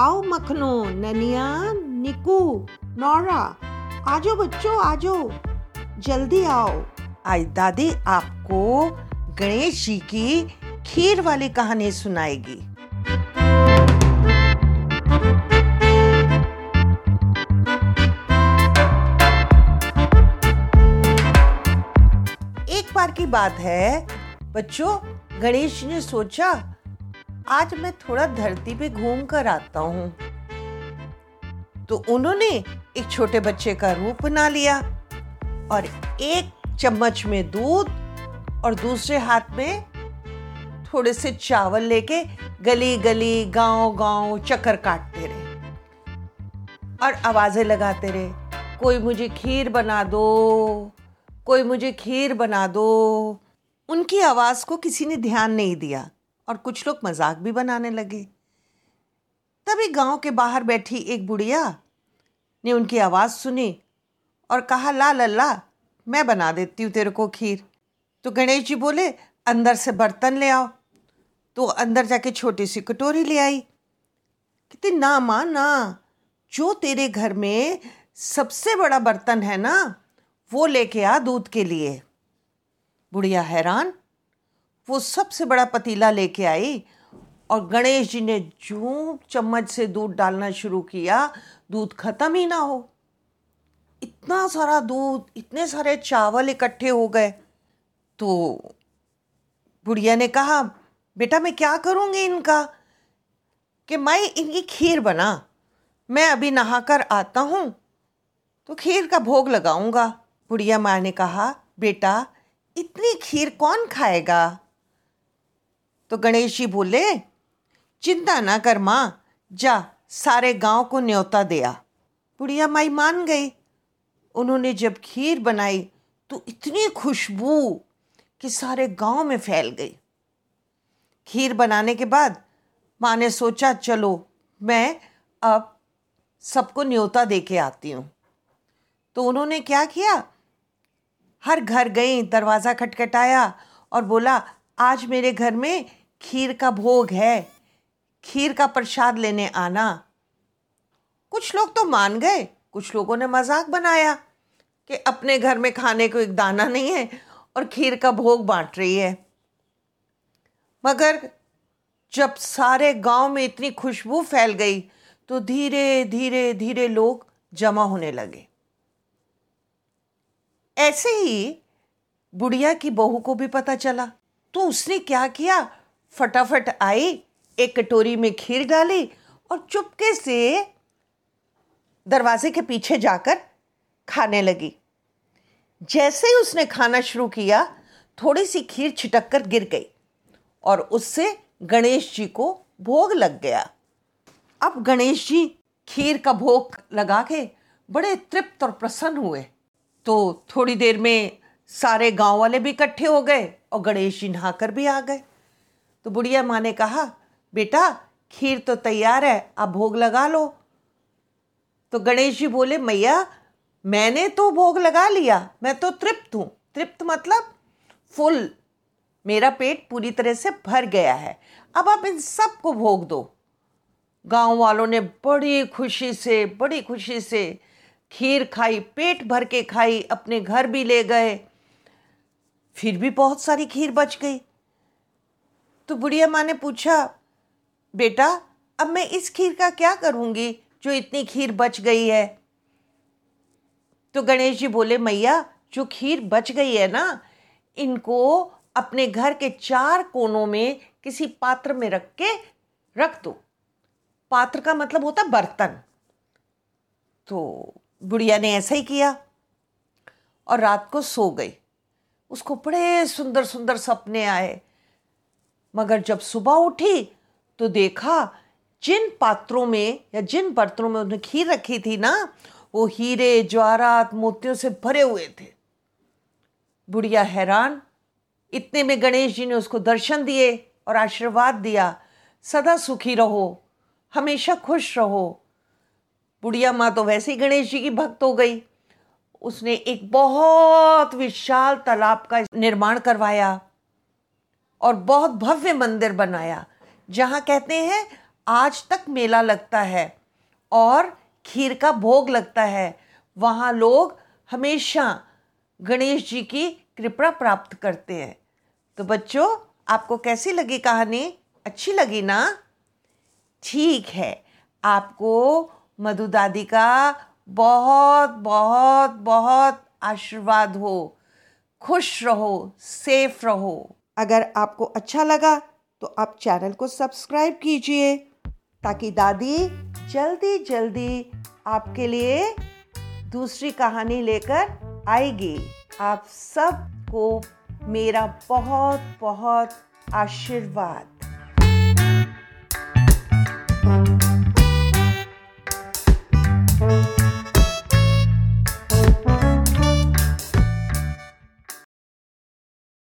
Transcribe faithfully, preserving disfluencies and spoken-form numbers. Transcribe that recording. आओ मखनो, ननिया, निकू, नौरा, आजो बच्चों आजो, जल्दी आओ। आज दादी आपको गणेश जी की खीर वाली कहानी सुनाएगी। एक बार की बात है बच्चों, गणेश ने सोचा आज मैं थोड़ा धरती पे घूम कर आता हूँ। तो उन्होंने एक छोटे बच्चे का रूप बना लिया और एक चम्मच में दूध और दूसरे हाथ में थोड़े से चावल लेके गली गली गांव गांव चक्कर काटते रहे और आवाजें लगाते रहे, कोई मुझे खीर बना दो, कोई मुझे खीर बना दो। उनकी आवाज़ को किसी ने ध्यान नहीं दिया और कुछ लोग मजाक भी बनाने लगे। तभी गांव के बाहर बैठी एक बुढ़िया ने उनकी आवाज़ सुनी और कहा, ला लल्ला मैं बना देती हूँ तेरे को खीर। तो गणेश जी बोले, अंदर से बर्तन ले आओ। तो अंदर जाके छोटी सी कटोरी ले आई। कहती, ना माँ ना, जो तेरे घर में सबसे बड़ा बर्तन है ना, वो लेके आ दूध के लिए। बुढ़िया हैरान, वो सबसे बड़ा पतीला लेके आई और गणेश जी ने जो चम्मच से दूध डालना शुरू किया, दूध खत्म ही ना हो। इतना सारा दूध, इतने सारे चावल इकट्ठे हो गए। तो बुढ़िया ने कहा, बेटा मैं क्या करूँगी इनका? कि माई इनकी खीर बना, मैं अभी नहा कर आता हूँ तो खीर का भोग लगाऊँगा। बुढ़िया माँ ने कहा, बेटा इतनी खीर कौन खाएगा? तो गणेश जी बोले, चिंता ना कर माँ, जा सारे गांव को न्योता दे आ। बुढ़िया माई मान गई। उन्होंने जब खीर बनाई तो इतनी खुशबू कि सारे गांव में फैल गई। खीर बनाने के बाद माँ ने सोचा, चलो मैं अब सबको न्योता दे के आती हूँ। तो उन्होंने क्या किया, हर घर गई, दरवाज़ा खटखटाया और बोला, आज मेरे घर में खीर का भोग है, खीर का प्रसाद लेने आना। कुछ लोग तो मान गए, कुछ लोगों ने मजाक बनाया कि अपने घर में खाने को एक दाना नहीं है और खीर का भोग बांट रही है। मगर जब सारे गांव में इतनी खुशबू फैल गई तो धीरे धीरे धीरे लोग जमा होने लगे। ऐसे ही बुढ़िया की बहू को भी पता चला। तो उसने क्या किया, फटाफट आई, एक कटोरी में खीर डाली और चुपके से दरवाजे के पीछे जाकर खाने लगी। जैसे ही उसने खाना शुरू किया, थोड़ी सी खीर छिटक कर गिर गई और उससे गणेश जी को भोग लग गया। अब गणेश जी खीर का भोग लगा के बड़े तृप्त और प्रसन्न हुए। तो थोड़ी देर में सारे गांव वाले भी इकट्ठे हो गए और गणेश जी नहा कर भी आ गए। तो बुढ़िया माँ ने कहा, बेटा खीर तो तैयार है, अब भोग लगा लो। तो गणेश जी बोले, मैया मैंने तो भोग लगा लिया, मैं तो तृप्त हूँ। तृप्त मतलब फुल, मेरा पेट पूरी तरह से भर गया है, अब आप इन सब को भोग दो। गांव वालों ने बड़ी खुशी से बड़ी खुशी से खीर खाई, पेट भर के खाई, अपने घर भी ले गए। फिर भी बहुत सारी खीर बच गई। तो बुढ़िया माँ ने पूछा, बेटा अब मैं इस खीर का क्या करूँगी जो इतनी खीर बच गई है? तो गणेश जी बोले, मैया जो खीर बच गई है ना, इनको अपने घर के चार कोनों में किसी पात्र में रख के रख दो। पात्र का मतलब होता बर्तन। तो बुढ़िया ने ऐसा ही किया और रात को सो गई। उसको बड़े सुंदर सुंदर सपने आए। मगर जब सुबह उठी तो देखा जिन पात्रों में या जिन बर्तनों में उसने खीर रखी थी ना, वो हीरे ज्वारात मोतियों से भरे हुए थे। बुढ़िया हैरान। इतने में गणेश जी ने उसको दर्शन दिए और आशीर्वाद दिया, सदा सुखी रहो, हमेशा खुश रहो। बुढ़िया माँ तो वैसे ही गणेश जी की भक्त हो गई। उसने एक बहुत विशाल तालाब का निर्माण करवाया और बहुत भव्य मंदिर बनाया, जहाँ कहते हैं आज तक मेला लगता है और खीर का भोग लगता है। वहाँ लोग हमेशा गणेश जी की कृपा प्राप्त करते हैं। तो बच्चों, आपको कैसी लगी कहानी? अच्छी लगी ना? ठीक है, आपको मधु दादी का बहुत बहुत बहुत आशीर्वाद हो। खुश रहो, सेफ रहो। अगर आपको अच्छा लगा तो आप चैनल को सब्सक्राइब कीजिए ताकि दादी जल्दी जल्दी आपके लिए दूसरी कहानी लेकर आएगी। आप सबको मेरा बहुत बहुत आशीर्वाद।